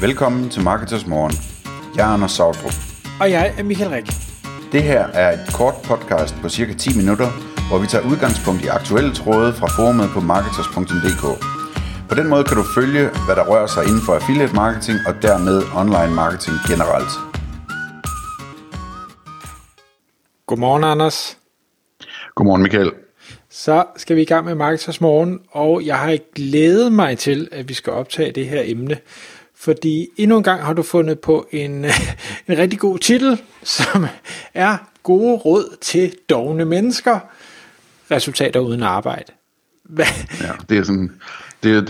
Velkommen til Marketers Morgen. Jeg er Anders Sautrup. Og jeg er Michael Rik. Det her er et kort podcast på cirka 10 minutter, hvor vi tager udgangspunkt i aktuelle tråde fra forumet på marketers.dk. På den måde kan du følge, hvad der rører sig inden for affiliate marketing og dermed online marketing generelt. Godmorgen, Anders. Godmorgen, Michael. Så skal vi i gang med Marketers Morgen, og jeg har glædet mig til, at vi skal optage det her emne. Fordi endnu en gang har du fundet på en rigtig god titel, som er gode råd til dovne mennesker. Resultater uden arbejde. Hvad? Ja, det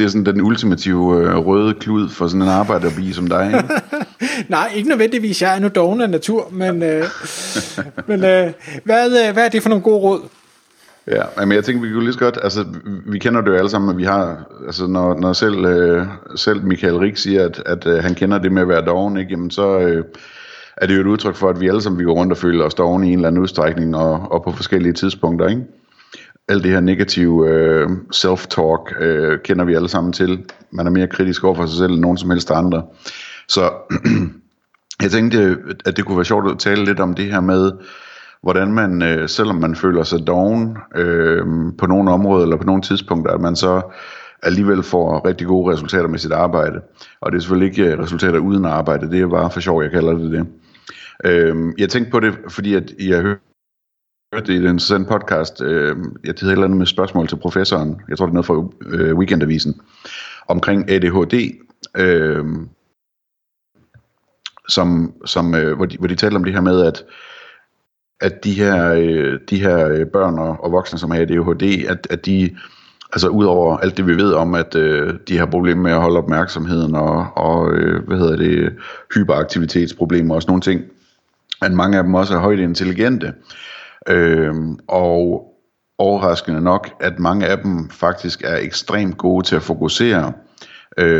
er sådan den ultimative røde klud for sådan en arbejderbige som dig, ikke? Nej, ikke nødvendigvis. Jeg er nu doven af natur, men, hvad er det for nogle gode råd? Ja, men jeg tænker, vi kunne lige så godt, altså vi kender det jo alle sammen, at vi har, altså når selv Michael Rik siger, at han kender det med at være doven, ikke? Jamen så er det jo et udtryk for, at vi alle sammen vi går rundt og føler os doven i en eller anden udstrækning og på forskellige tidspunkter, ikke? Alt det her negative self-talk kender vi alle sammen til. Man er mere kritisk over for sig selv end nogen som helst andre. Så jeg tænkte, at det kunne være sjovt at tale lidt om det her med, hvordan man, selvom man føler sig doven på nogle områder eller på nogle tidspunkter, at man så alligevel får rigtig gode resultater med sit arbejde. Og det er selvfølgelig ikke resultater uden arbejde, det er bare for sjov, jeg kalder det det. Jeg tænkte på det, fordi at jeg hørte i den sådan podcast, jeg havde et eller andet med spørgsmål til professoren, jeg tror det er noget fra Weekendavisen, omkring ADHD, hvor de talte om det her med, at de her børn og voksne, som har ADHD, at de, altså udover alt det vi ved om, at de har problemer med at holde opmærksomheden og hyperaktivitetsproblemer og sådan nogle ting, at mange af dem også er højt intelligente. Og overraskende nok, at mange af dem faktisk er ekstremt gode til at fokusere,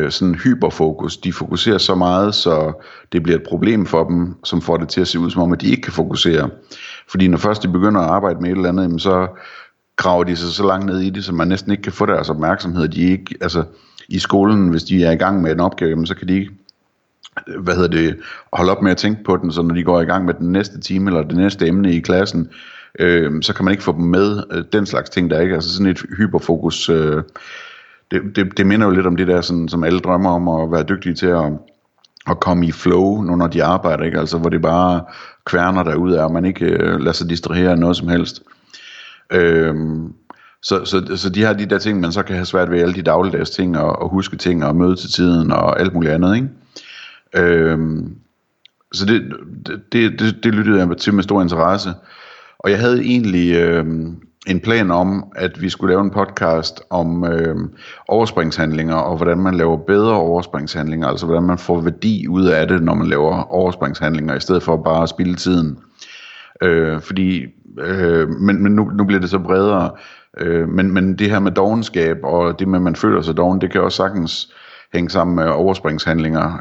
sådan hyperfokus. De fokuserer så meget, så det bliver et problem for dem, som får det til at se ud som om, at de ikke kan fokusere. Fordi når først de begynder at arbejde med et eller andet, så graver de sig så langt ned i det, så man næsten ikke kan få deres opmærksomhed. De ikke, altså i skolen, hvis de er i gang med en opgave, så kan de ikke holde op med at tænke på den, så når de går i gang med den næste time eller det næste emne i klassen, så kan man ikke få dem med, den slags ting der, ikke? Altså sådan et hyperfokus, det minder jo lidt om det der, sådan, som alle drømmer om at være dygtige til at komme i flow, når de arbejder, ikke? Altså hvor det bare kværner derude, og man ikke lader sig distrahere af noget som helst. Så de har de der ting, man så kan have svært ved, alle de dagligdags ting, og huske ting, og møde til tiden, og alt muligt andet, ikke? Så det lyttede jeg til med stor interesse. Og jeg havde egentlig en plan om, at vi skulle lave en podcast om overspringshandlinger, og hvordan man laver bedre overspringshandlinger, altså hvordan man får værdi ud af det, når man laver overspringshandlinger, i stedet for bare at spilde tiden. Men nu bliver det så bredere. Men det her med dovenskab, og det med, at man føler sig doven, det kan også sagtens hænge sammen med overspringshandlinger,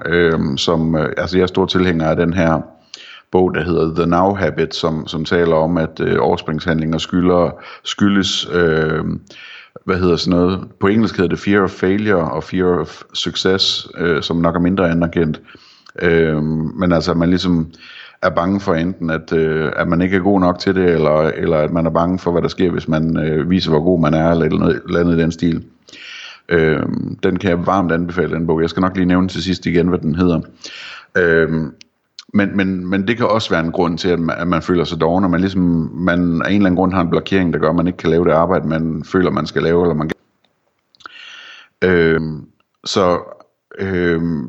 altså jeg er stor tilhænger af den her bog, der hedder The Now Habit, som taler om, at overspringshandlinger skyldes, på engelsk hedder det fear of failure og fear of success, som nok er mindre anerkendt, men altså man ligesom er bange for enten, at man ikke er god nok til det, eller at man er bange for, hvad der sker, hvis man viser, hvor god man er, eller noget andet i den stil. Den kan jeg varmt anbefale, den bog. Jeg skal nok lige nævne til sidst igen, hvad den hedder. Men det kan også være en grund til, at man føler sig doven, og man af en eller anden grund har en blokering, der gør, at man ikke kan lave det arbejde, man føler, man skal lave, eller man kan.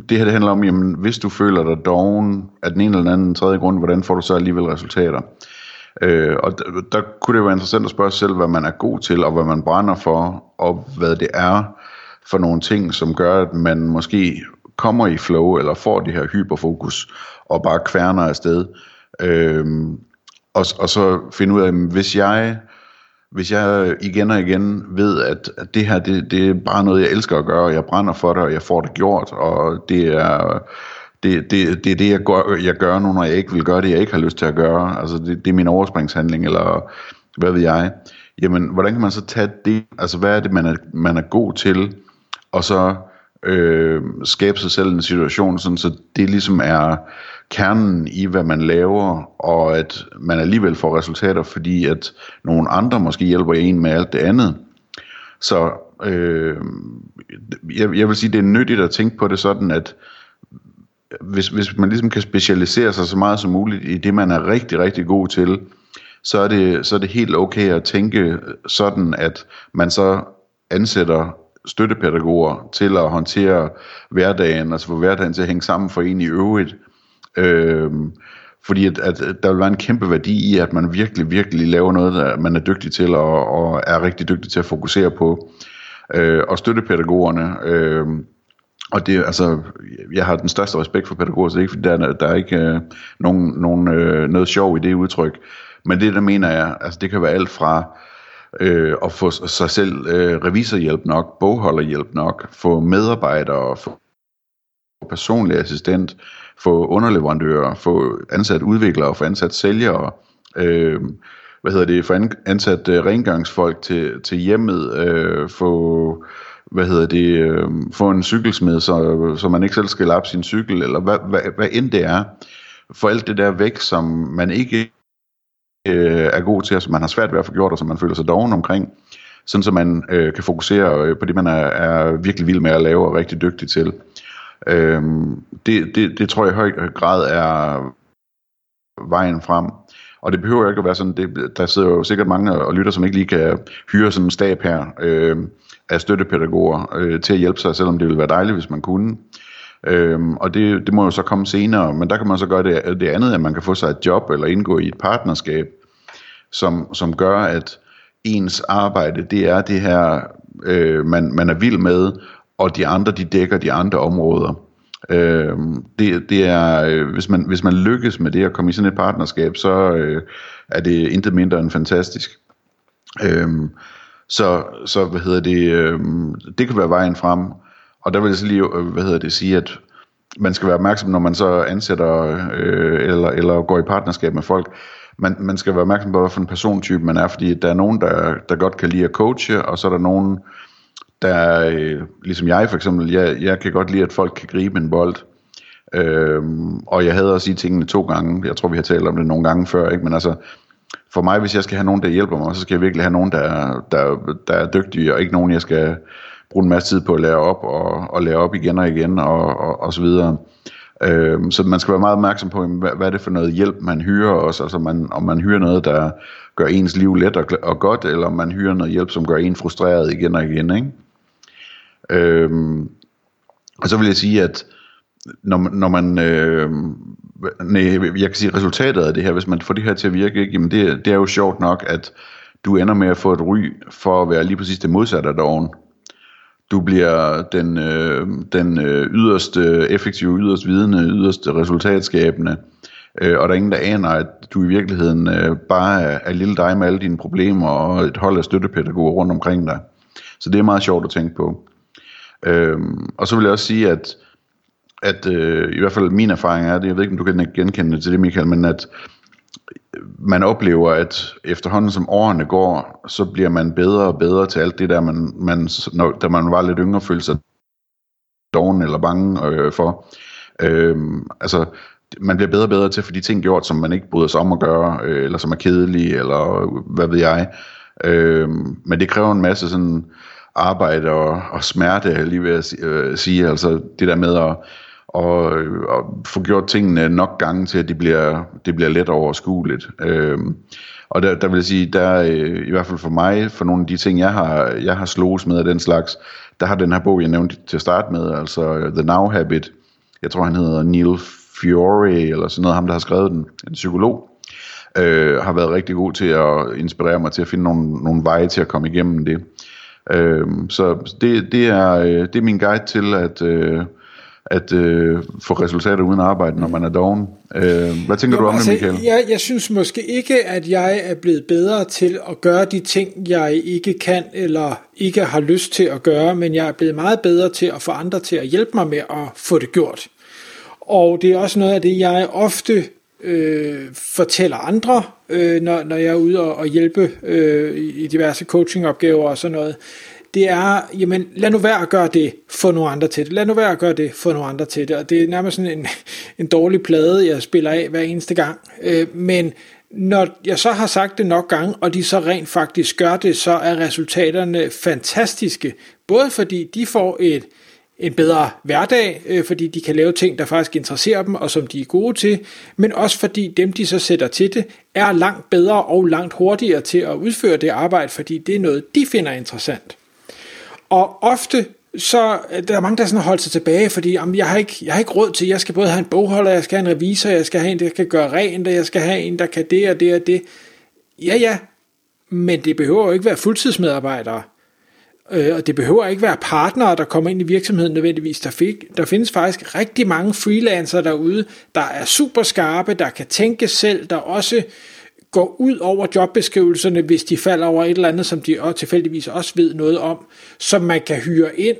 Det her det handler om, jamen, hvis du føler dig doven af den ene eller den anden tredje grund, hvordan får du så alligevel resultater? Og der kunne det være interessant at spørge sig selv, hvad man er god til, og hvad man brænder for, og hvad det er for nogle ting, som gør, at man måske kommer i flow, eller får det her hyperfokus, og bare kværner afsted. Og så finde ud af, hvis jeg igen og igen ved, at det her, det er bare noget, jeg elsker at gøre, og jeg brænder for det, og jeg får det gjort, og det er... Det er det, jeg gør nu, når jeg ikke vil gøre det, jeg ikke har lyst til at gøre. Altså, det er min overspringshandling, eller hvad ved jeg. Jamen, hvordan kan man så tage det? Altså, hvad er det, man er god til? Og så Skabe sig selv en situation, sådan, så det ligesom er kernen i, hvad man laver, og at man alligevel får resultater, fordi at nogle andre måske hjælper en med alt det andet. Så jeg vil sige, det er nyttigt at tænke på det sådan, at hvis man ligesom kan specialisere sig så meget som muligt i det, man er rigtig, rigtig god til, så er det helt okay at tænke sådan, at man så ansætter støttepædagoger til at håndtere hverdagen, altså få hverdagen til at hænge sammen for en i øvrigt. Fordi at der vil være en kæmpe værdi i, at man virkelig, virkelig laver noget, der man er dygtig til, og er rigtig dygtig til at fokusere på. Og støttepædagogerne, og det, altså, jeg har den største respekt for pædagoger, så det er ikke, fordi der er ikke noget sjov i det udtryk. Men det, der mener jeg, altså, det kan være alt fra at få sig selv revisorhjælp nok, bogholderhjælp nok, få medarbejdere, få personlig assistent, få underleverandører, få ansat udviklere, få ansat sælgere, få ansat rengøringsfolk til hjemmet, få en cykelsmed, så man ikke selv skal lappe sin cykel, eller hvad end det er, for alt det der væk, som man ikke er god til, og som man har svært ved at få gjort, og som man føler sig doven omkring, sådan så man kan fokusere på det, man er virkelig vild med at lave og rigtig dygtig til. Det tror jeg i høj grad er vejen frem. Og det behøver ikke at være sådan, der sidder jo sikkert mange og lytter, som ikke lige kan hyre sådan en stab her af støttepædagoger til at hjælpe sig, selvom det ville være dejligt, hvis man kunne. Og det må jo så komme senere, men der kan man så gøre det andet, at man kan få sig et job eller indgå i et partnerskab, som gør, at ens arbejde, det er det her, man er vild med, og de andre, de dækker de andre områder. Det er, hvis man lykkes med det at komme i sådan et partnerskab, så er det intet mindre end fantastisk. Så det kan være vejen frem. Og der vil jeg så lige sige, at man skal være opmærksom, når man så ansætter eller går i partnerskab med folk. Man skal være opmærksom på, hvilken persontype man er, fordi der er nogen, der godt kan lide at coache, og så er der nogen, der ligesom jeg for eksempel, jeg kan godt lide, at folk kan gribe en bold. Og jeg hader at sige tingene 2 gange. Jeg tror, vi har talt om det nogle gange før, ikke? Men altså, for mig, hvis jeg skal have nogen, der hjælper mig, så skal jeg virkelig have nogen, der er dygtige, og ikke nogen, jeg skal bruge en masse tid på at lære op og lære op igen og igen og så videre. Så man skal være meget opmærksom på, hvad er det for noget hjælp, man hyrer også. Altså om man hyrer noget, der gør ens liv let og godt, eller om man hyrer noget hjælp, som gør en frustreret igen og igen. Ikke? Og så vil jeg sige, at jeg kan sige, resultatet af det her, hvis man får det her til at virke, ikke? Jamen det er jo sjovt nok, at du ender med at få et ry for at være lige præcis det modsatte af doven. Du bliver den yderste effektive, yderst vidende, yderst resultatskabende, og der er ingen, der aner, at du i virkeligheden bare er lille dig med alle dine problemer og et hold af støttepædagoger rundt omkring dig. Så det er meget sjovt at tænke på. Og så vil jeg også sige, at i hvert fald min erfaring er, jeg ved ikke, om du kan genkende det til det, Michael, men at man oplever, at efterhånden som årene går, så bliver man bedre og bedre til alt det der, da man var lidt yngre, følte sig doven eller bange for. Altså, man bliver bedre og bedre til at få de ting gjort, som man ikke bryder sig om at gøre, eller som er kedelige, eller hvad ved jeg. Men det kræver en masse sådan arbejde og smerte, lige ved at sige, altså det der med at få gjort tingene nok gange til, at det bliver let overskueligt. Og der vil jeg sige, i hvert fald for mig, for nogle af de ting, jeg har slås med af den slags, der har den her bog, jeg nævnte til at starte med, altså The Now Habit, jeg tror han hedder Neil Fiore, eller sådan noget, ham der har skrevet den, en psykolog, har været rigtig god til at inspirere mig til at finde nogle veje til at komme igennem det. Så det er min guide til, at få resultater uden arbejde, når man er doven. Hvad tænker du om det, Michael? Jeg synes måske ikke, at jeg er blevet bedre til at gøre de ting, jeg ikke kan eller ikke har lyst til at gøre, men jeg er blevet meget bedre til at få andre til at hjælpe mig med at få det gjort. Og det er også noget af det, jeg ofte fortæller andre, når jeg er ude og hjælpe i diverse coachingopgaver og sådan noget, det er, jamen lad nu være at gøre det, få nogle andre til det. Lad nu være at gøre det, få nogle andre til det. Og det er nærmest sådan en dårlig plade, jeg spiller af hver eneste gang. Men når jeg så har sagt det nok gange, og de så rent faktisk gør det, så er resultaterne fantastiske. Både fordi de får en bedre hverdag, fordi de kan lave ting, der faktisk interesserer dem, og som de er gode til, men også fordi dem, de så sætter til det, er langt bedre og langt hurtigere til at udføre det arbejde, fordi det er noget, de finder interessant. Og ofte, så der er mange, der sådan holder sig tilbage, fordi jeg har ikke råd til, jeg skal både have en bogholder, jeg skal have en revisor, jeg skal have en, der kan gøre rent, og jeg skal have en, der kan det og det og det. Ja, men det behøver jo ikke være fuldtidsmedarbejdere. Og det behøver ikke være partnere, der kommer ind i virksomheden nødvendigvis. Der findes faktisk rigtig mange freelancere derude, der er super skarpe, der kan tænke selv, der også går ud over jobbeskrivelserne, hvis de falder over et eller andet, som de tilfældigvis også ved noget om, som man kan hyre ind,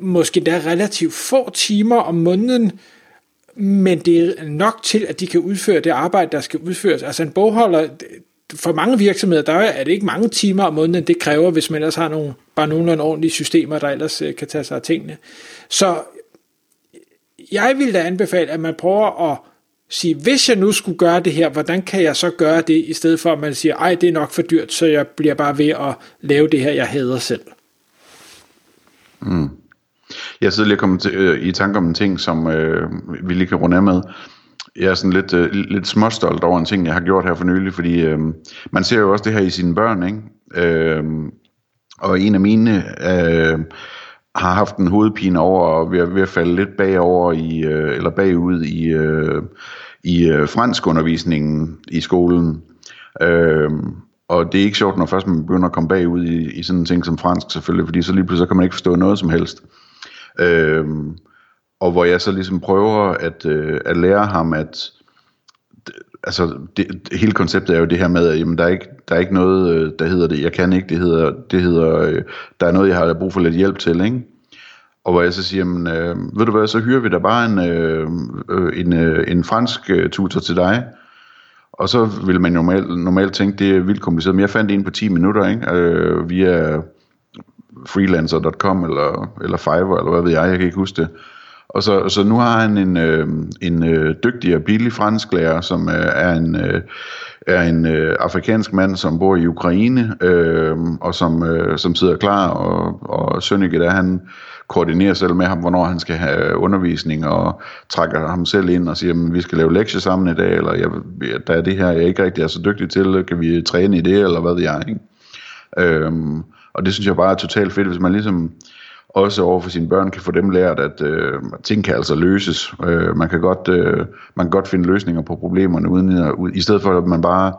måske da relativt få timer om måneden, men det er nok til, at de kan udføre det arbejde, der skal udføres. Altså en bogholder... For mange virksomheder, der er det ikke mange timer om måneden, det kræver, hvis man ellers har nogle, bare nogenlunde ordentlige systemer, der ellers kan tage sig af tingene. Så jeg vil da anbefale, at man prøver at sige, hvis jeg nu skulle gøre det her, hvordan kan jeg så gøre det, i stedet for at man siger, ej, det er nok for dyrt, så jeg bliver bare ved at lave det her, jeg hader selv. Mm. Jeg sidder lige og kommer i tanke om en ting, som vi lige kan runde af med. Jeg er sådan lidt småstolt over en ting, jeg har gjort her for nylig, fordi man ser jo også det her i sine børn, ikke? Og en af mine har haft en hovedpine over, og ved at falde lidt bagover eller bagud i franskundervisningen i skolen. Og det er ikke sjovt, når først man begynder at komme bagud i sådan en ting som fransk, selvfølgelig, fordi så lige pludselig så kan man ikke forstå noget som helst. Og hvor jeg så ligesom prøver at lære ham, at altså hele konceptet er jo det her med, at jamen, der er ikke noget, der hedder det, jeg kan ikke, det hedder der er noget, jeg har brug for lidt hjælp til, ikke? Og hvor jeg så siger, jamen, ved du hvad, så hyrer vi da bare en fransk tutor til dig. Og så vil man normalt tænke, det er vildt kompliceret, men jeg fandt en på 10 minutter, ikke? Via freelancer.com eller Fiverr, eller hvad ved jeg kan ikke huske det. Og så nu har han en dygtig og billig fransklærer, som er en afrikansk mand, som bor i Ukraine, og som sidder klar, og Sønneke, der han koordinerer selv med ham, hvornår han skal have undervisning, og trækker ham selv ind og siger, at vi skal lave lektier sammen i dag, eller der er det her, jeg ikke rigtig er så dygtig til, kan vi træne i det, eller hvad ved jeg, ikke? Og det synes jeg bare er totalt fedt, hvis man ligesom... også over for sine børn, kan få dem lært, at ting kan altså løses. Man kan godt finde løsninger på problemerne, i stedet for, at man bare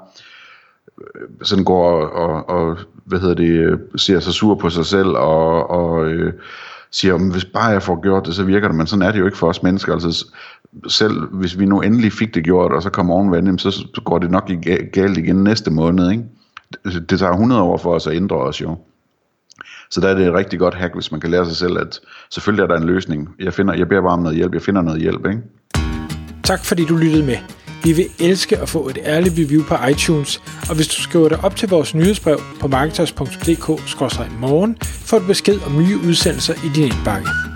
sådan går og ser sig sur på sig selv, og siger, hvis bare jeg får gjort det, så virker det, men sådan er det jo ikke for os mennesker. Altså, selv hvis vi nu endelig fik det gjort, og så kom ovenvandet, så går det nok galt igen næste måned, ikke? Det tager 100 år for os at ændre os, jo. Så der er det et rigtig godt hack, hvis man kan lære sig selv, at selvfølgelig er der en løsning. Jeg beder bare om noget hjælp, jeg finder noget hjælp, ikke? Tak fordi du lyttede med. Vi vil elske at få et ærligt review på iTunes, og hvis du skriver dig op til vores nyhedsbrev på marketers.dk/morgen, får du besked om nye udsendelser i din indbakke.